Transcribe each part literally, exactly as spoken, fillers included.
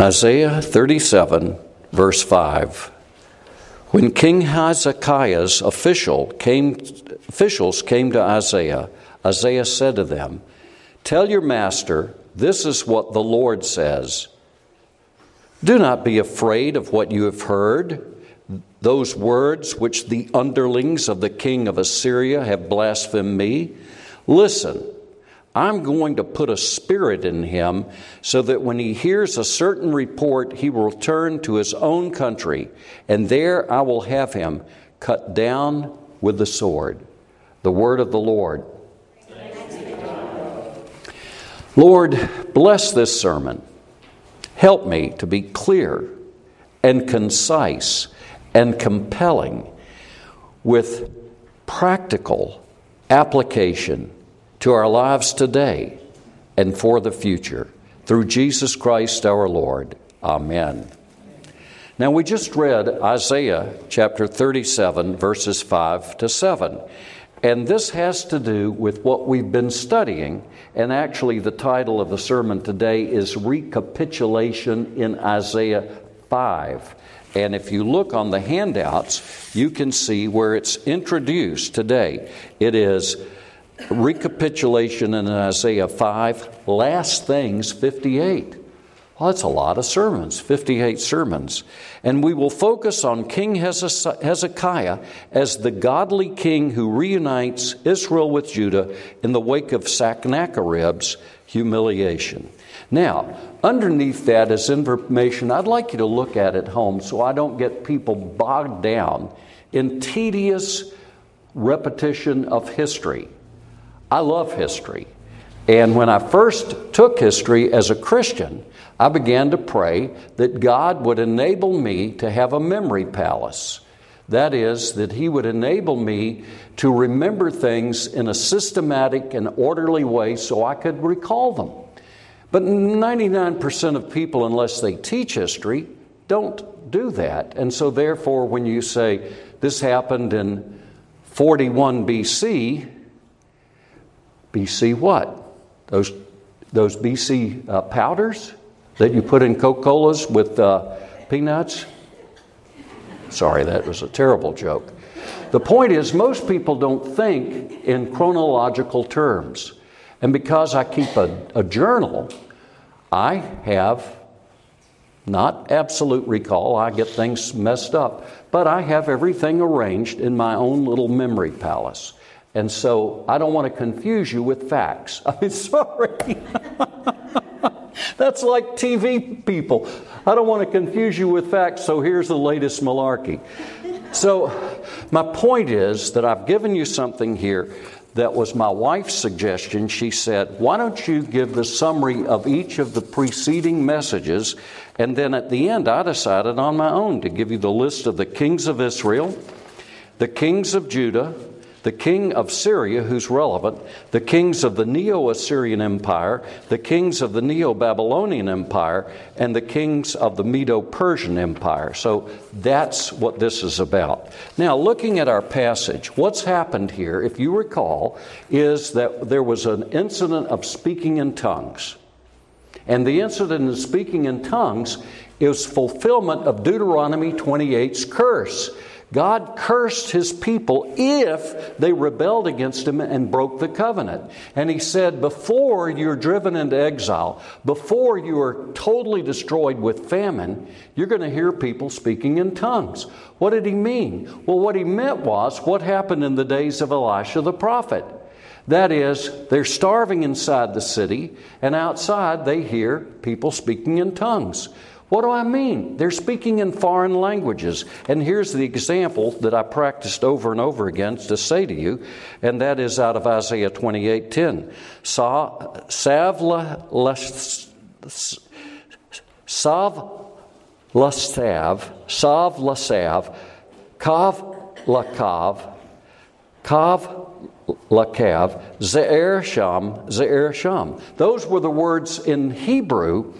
Isaiah thirty-seven, verse five. When King Hezekiah's official came, officials came to Isaiah, Isaiah said to them, "Tell your master, this is what the Lord says. Do not be afraid of what you have heard, those words which the underlings of the king of Assyria have blasphemed me. Listen, I'm going to put a spirit in him so that when he hears a certain report, he will turn to his own country, and there I will have him cut down with the sword." The word of the Lord. Lord, bless this sermon. Help me to be clear and concise and compelling with practical application to our lives today and for the future. Through Jesus Christ our Lord. Amen. Now we just read Isaiah chapter thirty-seven, verses five to seven. And this has to do with what we've been studying, and actually the title of the sermon today is Recapitulation in Isaiah five. And if you look on the handouts, you can see where it's introduced today. It is Recapitulation in Isaiah five, Last Things fifty-eight. Well, that's a lot of sermons, fifty-eight sermons. And we will focus on King Hezekiah as the godly king who reunites Israel with Judah in the wake of Sennacherib's humiliation. Now, underneath that is information I'd like you to look at at home so I don't get people bogged down in tedious repetition of history. I love history. And when I first took history as a Christian, I began to pray that God would enable me to have a memory palace. That is, that He would enable me to remember things in a systematic and orderly way so I could recall them. But ninety-nine percent of people, unless they teach history, don't do that. And so therefore, when you say, this happened in forty-one B C, B C what? Those those B C uh, powders that you put in Coca-Colas with uh, peanuts? Sorry, that was a terrible joke. The point is, most people don't think in chronological terms. And because I keep a, a journal, I have not absolute recall. I get things messed up. But I have everything arranged in my own little memory palace. And so I don't want to confuse you with facts. I mean, sorry. That's like T V people. I don't want to confuse you with facts, so here's the latest malarkey. So my point is that I've given you something here that was my wife's suggestion. She said, why don't you give the summary of each of the preceding messages? And then at the end, I decided on my own to give you the list of the kings of Israel, the kings of Judah, the king of Syria, who's relevant, the kings of the Neo-Assyrian Empire, the kings of the Neo-Babylonian Empire, and the kings of the Medo-Persian Empire. So that's what this is about. Now, looking at our passage, what's happened here, if you recall, is that there was an incident of speaking in tongues. And the incident of speaking in tongues is fulfillment of Deuteronomy twenty-eight's curse. God cursed His people if they rebelled against Him and broke the covenant. And He said, before you're driven into exile, before you are totally destroyed with famine, you're going to hear people speaking in tongues. What did He mean? Well, what He meant was what happened in the days of Elisha the prophet. That is, they're starving inside the city, and outside they hear people speaking in tongues. What do I mean? They're speaking in foreign languages. And here's the example that I practiced over and over again to say to you, and that is out of Isaiah twenty-eight ten. Sav lasav, sav lasav, kav lakav, kav lakav, ze'er sham, ze'er sham. Those were the words in Hebrew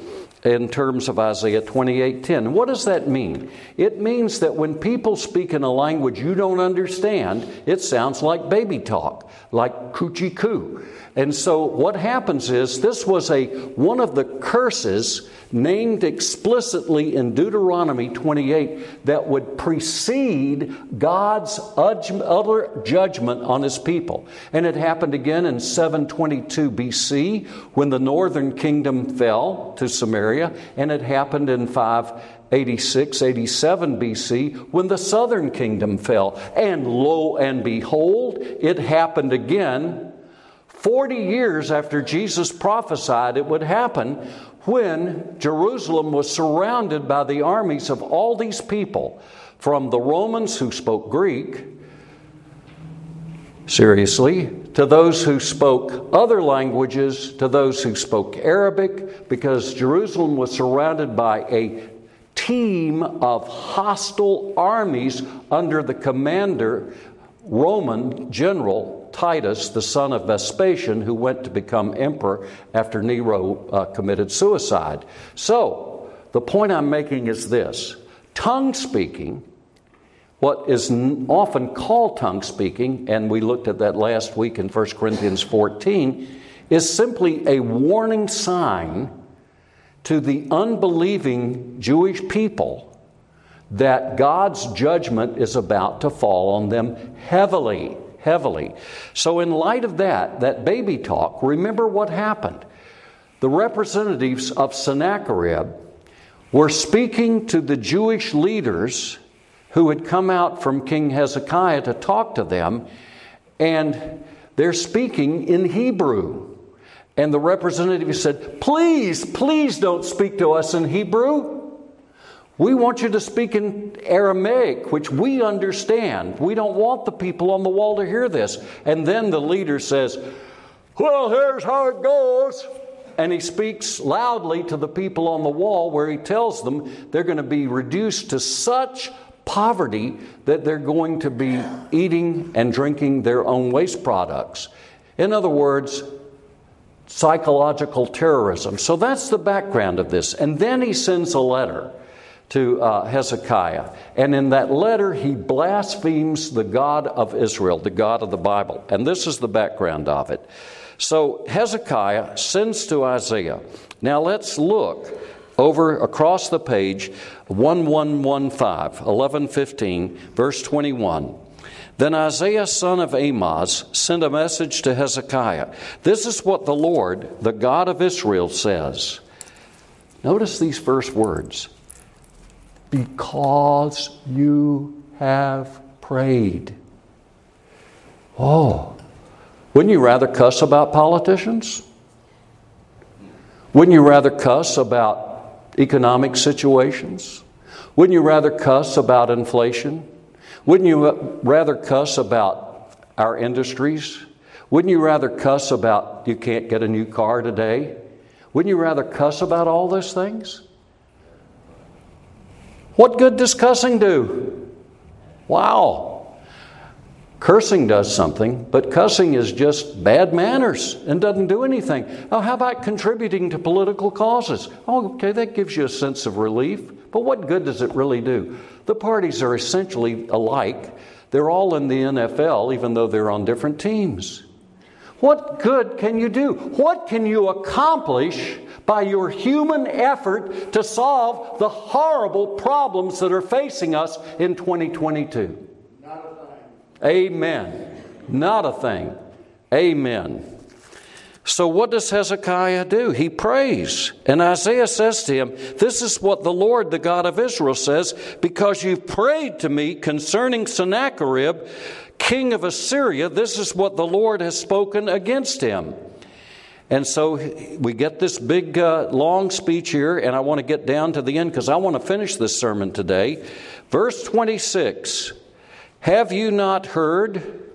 in terms of Isaiah twenty-eight ten. What does that mean? It means that when people speak in a language you don't understand, it sounds like baby talk, like coochie coo. And so what happens is this was a one of the curses named explicitly in Deuteronomy twenty-eight that would precede God's utter judgment on his people. And it happened again in seven twenty-two B C when the northern kingdom fell to Samaria, and it happened in five eighty-six eighty-seven B C when the southern kingdom fell. And lo and behold, it happened again forty years after Jesus prophesied it would happen, when Jerusalem was surrounded by the armies of all these people, from the Romans who spoke Greek, seriously, to those who spoke other languages, to those who spoke Arabic, because Jerusalem was surrounded by a team of hostile armies under the commander, Roman general, Titus, the son of Vespasian, who went to become emperor after Nero uh, committed suicide. So, the point I'm making is this. Tongue speaking, what is often called tongue speaking, and we looked at that last week in First Corinthians fourteen, is simply a warning sign to the unbelieving Jewish people that God's judgment is about to fall on them heavily. Heavily. So in light of that, that baby talk, remember what happened. The representatives of Sennacherib were speaking to the Jewish leaders who had come out from King Hezekiah to talk to them, and they're speaking in Hebrew. And the representative said, please, please don't speak to us in Hebrew. We want you to speak in Aramaic, which we understand. We don't want the people on the wall to hear this. And then the leader says, well, here's how it goes. And he speaks loudly to the people on the wall, where he tells them they're going to be reduced to such poverty that they're going to be eating and drinking their own waste products. In other words, psychological terrorism. So that's the background of this. And then he sends a letter to uh, Hezekiah. And in that letter, he blasphemes the God of Israel, the God of the Bible. And this is the background of it. So Hezekiah sends to Isaiah. Now let's look over across the page, eleven fifteen, verse twenty-one. Then Isaiah, son of Amoz, sent a message to Hezekiah. This is what the Lord, the God of Israel, says. Notice these first words. Because you have prayed. Oh, wouldn't you rather cuss about politicians? Wouldn't you rather cuss about economic situations? Wouldn't you rather cuss about inflation? Wouldn't you rather cuss about our industries? Wouldn't you rather cuss about you can't get a new car today? Wouldn't you rather cuss about all those things? What good does cussing do? Wow. Cursing does something, but cussing is just bad manners and doesn't do anything. Oh, how about contributing to political causes? Oh, okay, that gives you a sense of relief, but what good does it really do? The parties are essentially alike. They're all in the N F L, even though they're on different teams. What good can you do? What can you accomplish by your human effort to solve the horrible problems that are facing us in twenty twenty-two? Not a thing. Amen. Not a thing. Amen. So what does Hezekiah do? He prays. And Isaiah says to him, this is what the Lord, the God of Israel, says, because you've prayed to me concerning Sennacherib, king of Assyria, this is what the Lord has spoken against him. And so we get this big, uh, long speech here, and I want to get down to the end because I want to finish this sermon today. Verse twenty-six, have you not heard?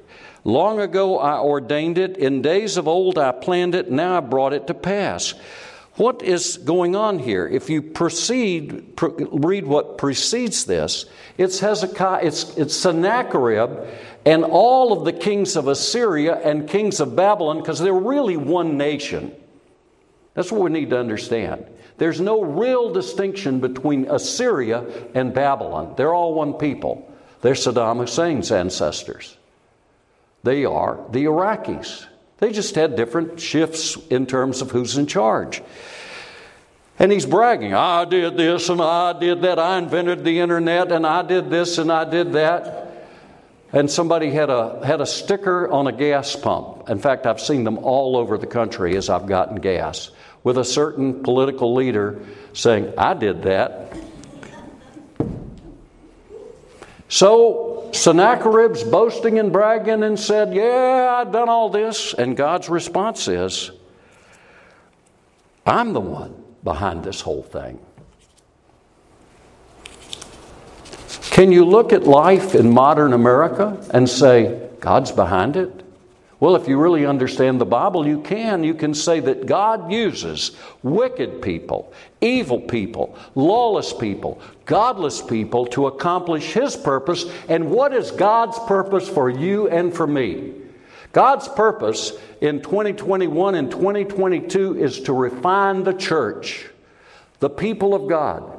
Long ago I ordained it. In days of old I planned it. Now I brought it to pass. What is going on here? If you proceed, pr- read what precedes this, it's Hezekiah, it's, it's Sennacherib and all of the kings of Assyria and kings of Babylon, because they're really one nation. That's what we need to understand. There's no real distinction between Assyria and Babylon. They're all one people. They're Saddam Hussein's ancestors. They are the Iraqis. They just had different shifts in terms of who's in charge. And he's bragging, I did this and I did that. I invented the internet and I did this and I did that. And somebody had a had a sticker on a gas pump. In fact, I've seen them all over the country as I've gotten gas, with a certain political leader saying, I did that. So Sennacherib's boasting and bragging and said, yeah, I've done all this. And God's response is, I'm the one behind this whole thing. Can you look at life in modern America and say, God's behind it? Well, if you really understand the Bible, you can. You can say that God uses wicked people, evil people, lawless people, godless people to accomplish His purpose. And what is God's purpose for you and for me? God's purpose in twenty twenty-one and twenty twenty-two is to refine the church, the people of God.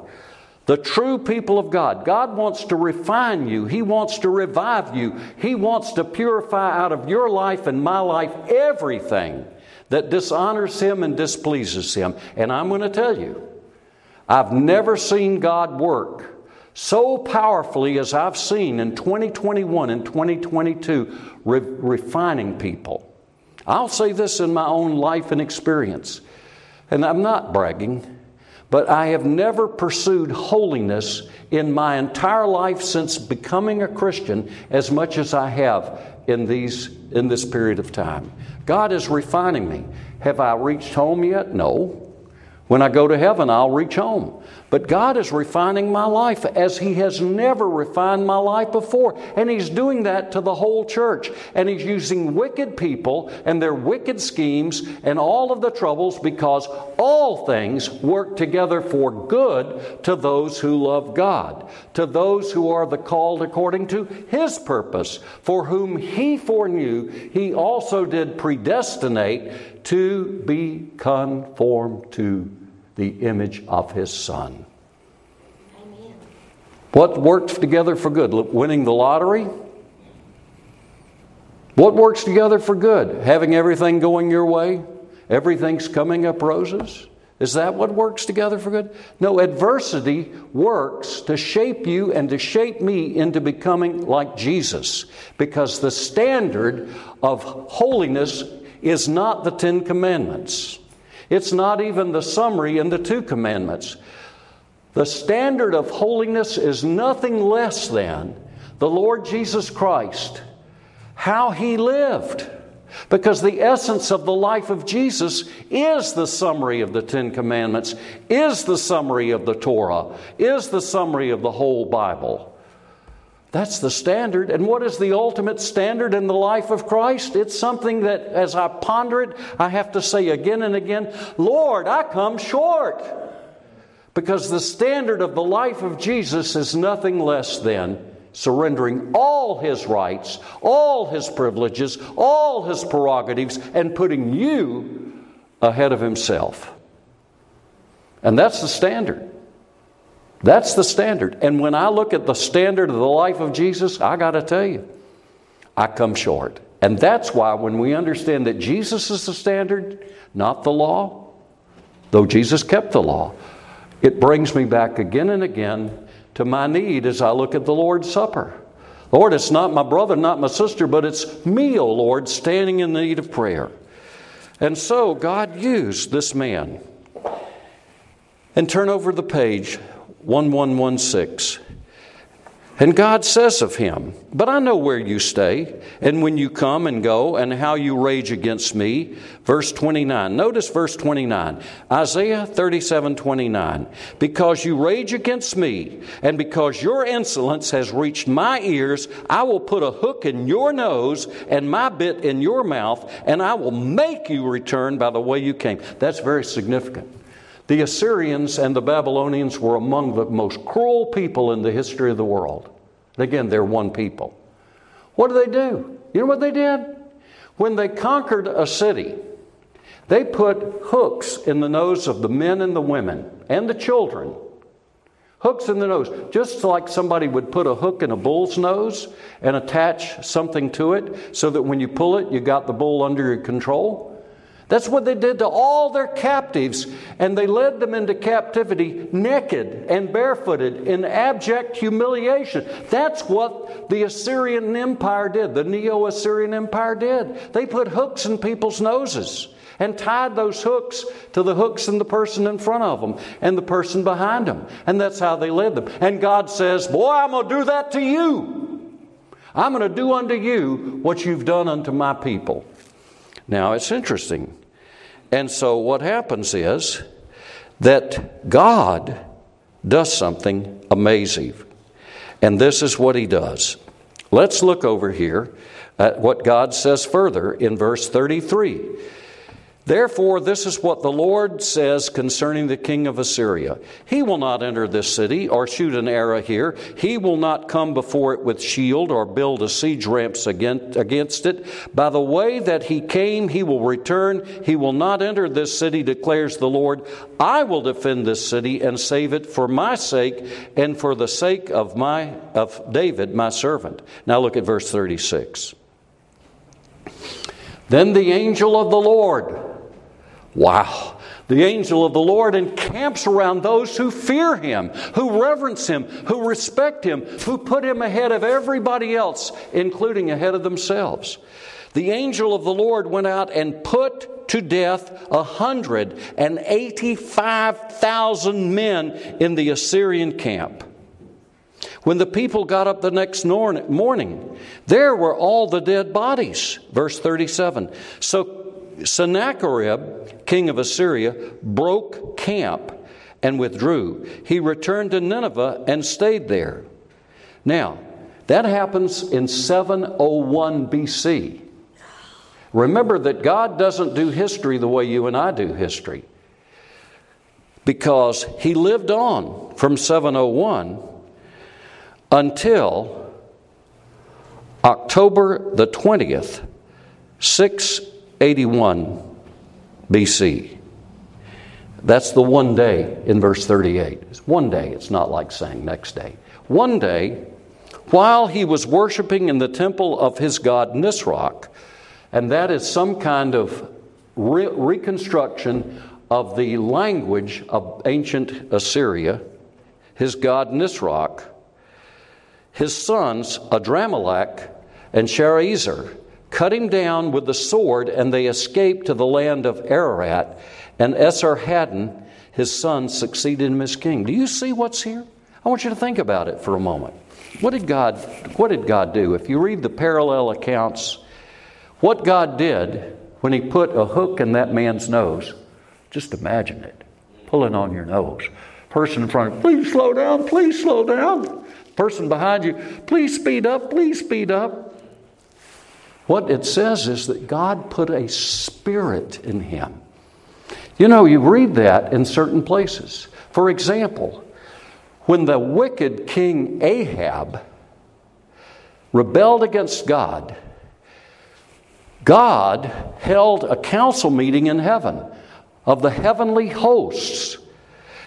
The true people of God. God wants to refine you. He wants to revive you. He wants to purify out of your life and my life everything that dishonors Him and displeases Him. And I'm going to tell you, I've never seen God work so powerfully as I've seen in twenty twenty-one and twenty twenty-two, re- refining people. I'll say this in my own life and experience, and I'm not bragging, but I have never pursued holiness in my entire life since becoming a Christian as much as I have in these in this period of time. God is refining me. Have I reached home yet? No. When I go to heaven, I'll reach home. But God is refining my life as He has never refined my life before. And He's doing that to the whole church. And He's using wicked people and their wicked schemes and all of the troubles, because all things work together for good to those who love God, to those who are the called according to His purpose, for whom He foreknew, He also did predestinate to be conformed to the image of His Son. Amen. What works together for good? Winning the lottery? What works together for good? Having everything going your way? Everything's coming up roses? Is that what works together for good? No, adversity works to shape you and to shape me into becoming like Jesus, because the standard of holiness is not the Ten Commandments. It's not even the summary in the two commandments. The standard of holiness is nothing less than the Lord Jesus Christ, how He lived. Because the essence of the life of Jesus is the summary of the Ten Commandments, is the summary of the Torah, is the summary of the whole Bible. That's the standard. And what is the ultimate standard in the life of Christ? It's something that, as I ponder it, I have to say again and again, Lord, I come short. Because the standard of the life of Jesus is nothing less than surrendering all His rights, all His privileges, all His prerogatives, and putting you ahead of Himself. And that's the standard. That's the standard. And when I look at the standard of the life of Jesus, I got to tell you, I come short. And that's why when we understand that Jesus is the standard, not the law, though Jesus kept the law, it brings me back again and again to my need as I look at the Lord's Supper. Lord, it's not my brother, not my sister, but it's me, O Lord, standing in need of prayer. And so God used this man. And turn over the page. eleven sixteen. And God says of him, but I know where you stay, and when you come and go, and how you rage against me. Verse twenty-nine. Notice verse twenty-nine. Isaiah thirty-seven twenty-nine. Because you rage against me, and because your insolence has reached my ears, I will put a hook in your nose and my bit in your mouth, and I will make you return by the way you came. That's very significant. The Assyrians and the Babylonians were among the most cruel people in the history of the world. And again, they're one people. What did they do? You know what they did? When they conquered a city, They put hooks in the nose of the men and the women and the children. Hooks in the nose. Just like somebody would put a hook in a bull's nose and attach something to it so that when you pull it, you got the bull under your control. That's what they did to all their captives, and they led them into captivity naked and barefooted in abject humiliation. That's what the Assyrian Empire did, the Neo-Assyrian Empire did. They put hooks in people's noses and tied those hooks to the hooks in the person in front of them and the person behind them. And that's how they led them. And God says, boy, I'm going to do that to you. I'm going to do unto you what you've done unto my people. Now, it's interesting. And so what happens is that God does something amazing. And this is what he does. Let's look over here at what God says further in verse thirty-three. Therefore, this is what the Lord says concerning the king of Assyria. He will not enter this city or shoot an arrow here. He will not come before it with shield or build a siege ramp against it. By the way that he came, he will return. He will not enter this city, declares the Lord. I will defend this city and save it for my sake and for the sake of my of David, my servant. Now look at verse thirty-six. Then the angel of the Lord... Wow. The angel of the Lord encamps around those who fear him, who reverence him, who respect him, who put him ahead of everybody else, including ahead of themselves. The angel of the Lord went out and put to death one hundred eighty-five thousand men in the Assyrian camp. When the people got up the next morning, there were all the dead bodies. Verse thirty-seven. So Sennacherib, king of Assyria, broke camp and withdrew. He returned to Nineveh and stayed there. Now, that happens in seven oh one B C. Remember that God doesn't do history the way you and I do history, because he lived on from seven oh one until October the twentieth, six eighty-one B C. That's the one day in verse thirty-eight. It's one day. It's not like saying next day. One day, while he was worshiping in the temple of his god Nisroch, and that is some kind of re- reconstruction of the language of ancient Assyria, his god Nisroch, his sons Adramalach and Sherezer cut him down with the sword, and they escaped to the land of Ararat. And Esarhaddon, his son, succeeded him as king. Do you see what's here? I want you to think about it for a moment. What did God, what did God do? If you read the parallel accounts, what God did when he put a hook in that man's nose, just imagine it, pulling on your nose. Person in front of you, please slow down, please slow down. Person behind you, please speed up, please speed up. What it says is that God put a spirit in him. You know, you read that in certain places. For example, when the wicked king Ahab rebelled against God, God held a council meeting in heaven of the heavenly hosts.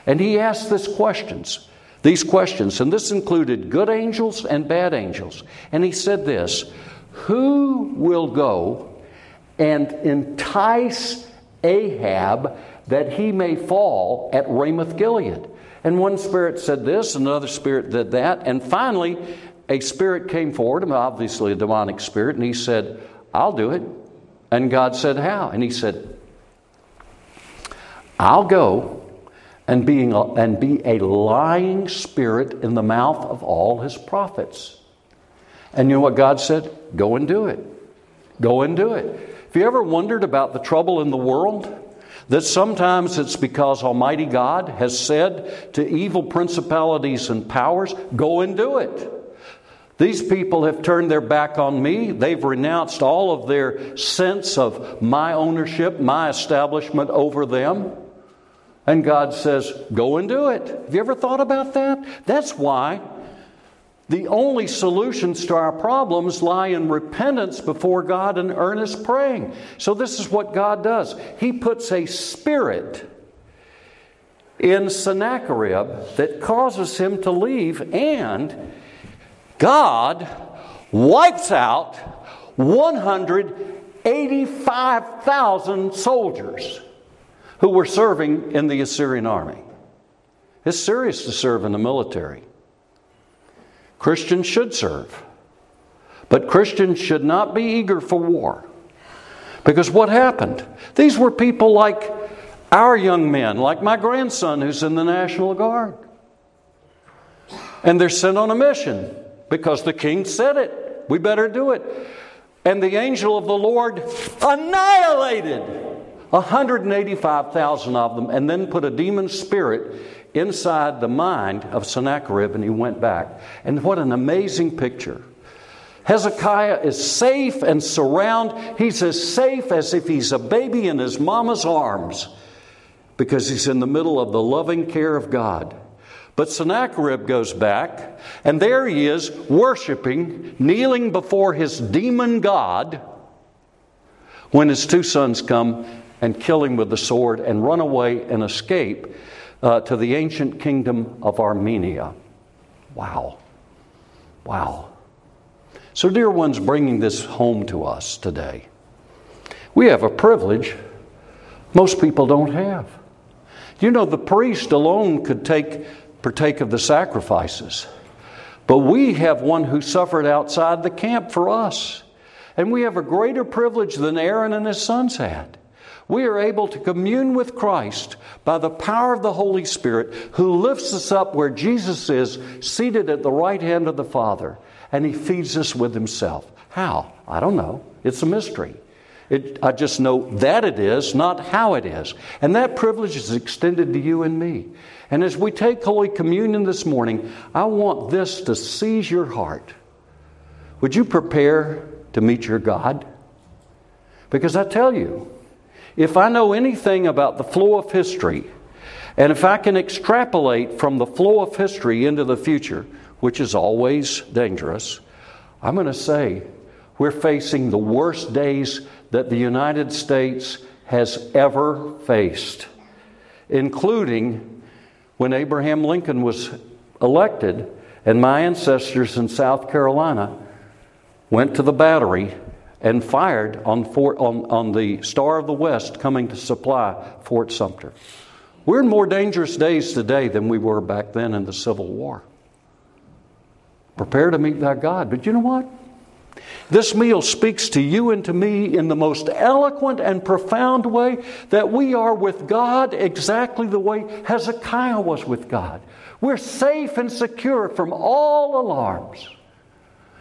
And he asked this questions, these questions, and this included good angels and bad angels. And he said this, who will go and entice Ahab that he may fall at Ramoth-Gilead? And one spirit said this, another spirit did that. And finally, a spirit came forward, obviously a demonic spirit, and he said, I'll do it. And God said, how? And he said, I'll go and be and be a lying spirit in the mouth of all his prophets. And you know what God said? Go and do it. Go and do it. Have you ever wondered about the trouble in the world? That sometimes it's because Almighty God has said to evil principalities and powers, go and do it. These people have turned their back on me. They've renounced all of their sense of my ownership, my establishment over them. And God says, go and do it. Have you ever thought about that? That's why The only solutions to our problems lie in repentance before God and earnest praying. So this is what God does. He puts a spirit in Sennacherib that causes him to leave, and God wipes out one hundred eighty-five thousand soldiers who were serving in the Assyrian army. It's serious to serve in the military. Christians should serve, but Christians should not be eager for war. Because what happened? These were people like our young men, like my grandson who's in the National Guard. And they're sent on a mission because the king said it. We better do it. And the angel of the Lord annihilated one hundred eighty-five thousand of them, and then put a demon spirit inside the mind of Sennacherib, and he went back. And what an amazing picture. Hezekiah is safe and surrounded. He's as safe as if he's a baby in his mama's arms, because he's in the middle of the loving care of God. But Sennacherib goes back, and there he is, worshiping, kneeling before his demon god, when his two sons come and kill him with the sword and run away and escape uh, to the ancient kingdom of Armenia. Wow. Wow. So, dear ones, bringing this home to us today, we have a privilege most people don't have. You know, the priest alone could take partake of the sacrifices, but we have one who suffered outside the camp for us. And we have a greater privilege than Aaron and his sons had. We are able to commune with Christ by the power of the Holy Spirit, who lifts us up where Jesus is, seated at the right hand of the Father, and he feeds us with himself. How? I don't know. It's a mystery. It, I just know that it is, not how it is. And that privilege is extended to you and me. And as we take Holy Communion this morning, I want this to seize your heart. Would you prepare to meet your God? Because I tell you, if I know anything about the flow of history, and if I can extrapolate from the flow of history into the future, which is always dangerous, I'm going to say we're facing the worst days that the United States has ever faced, including when Abraham Lincoln was elected and my ancestors in South Carolina went to the battery and fired on, Fort, on, on the Star of the West coming to supply Fort Sumter. We're in more dangerous days today than we were back then in the Civil War. Prepare to meet thy God. But you know what? This meal speaks to you and to me in the most eloquent and profound way that we are with God exactly the way Hezekiah was with God. We're safe and secure from all alarms.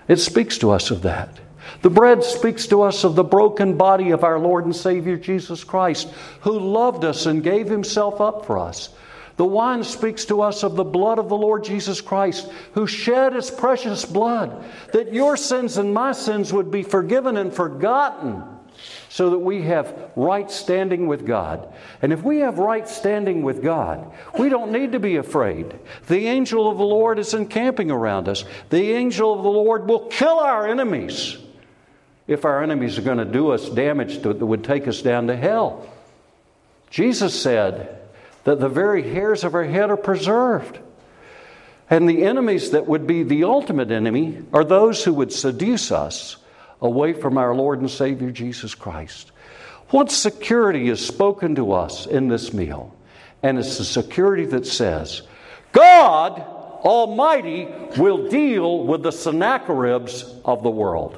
It speaks to us of that. The bread speaks to us of the broken body of our Lord and Savior Jesus Christ, who loved us and gave himself up for us. The wine speaks to us of the blood of the Lord Jesus Christ, who shed his precious blood, that your sins and my sins would be forgiven and forgotten, so that we have right standing with God. And if we have right standing with God, we don't need to be afraid. The angel of the Lord is encamping around us. The angel of the Lord will kill our enemies if our enemies are going to do us damage that would take us down to hell. Jesus said that the very hairs of our head are preserved. And the enemies that would be the ultimate enemy are those who would seduce us away from our Lord and Savior Jesus Christ. What security is spoken to us in this meal? And it's the security that says, God Almighty will deal with the Sennacheribs of the world.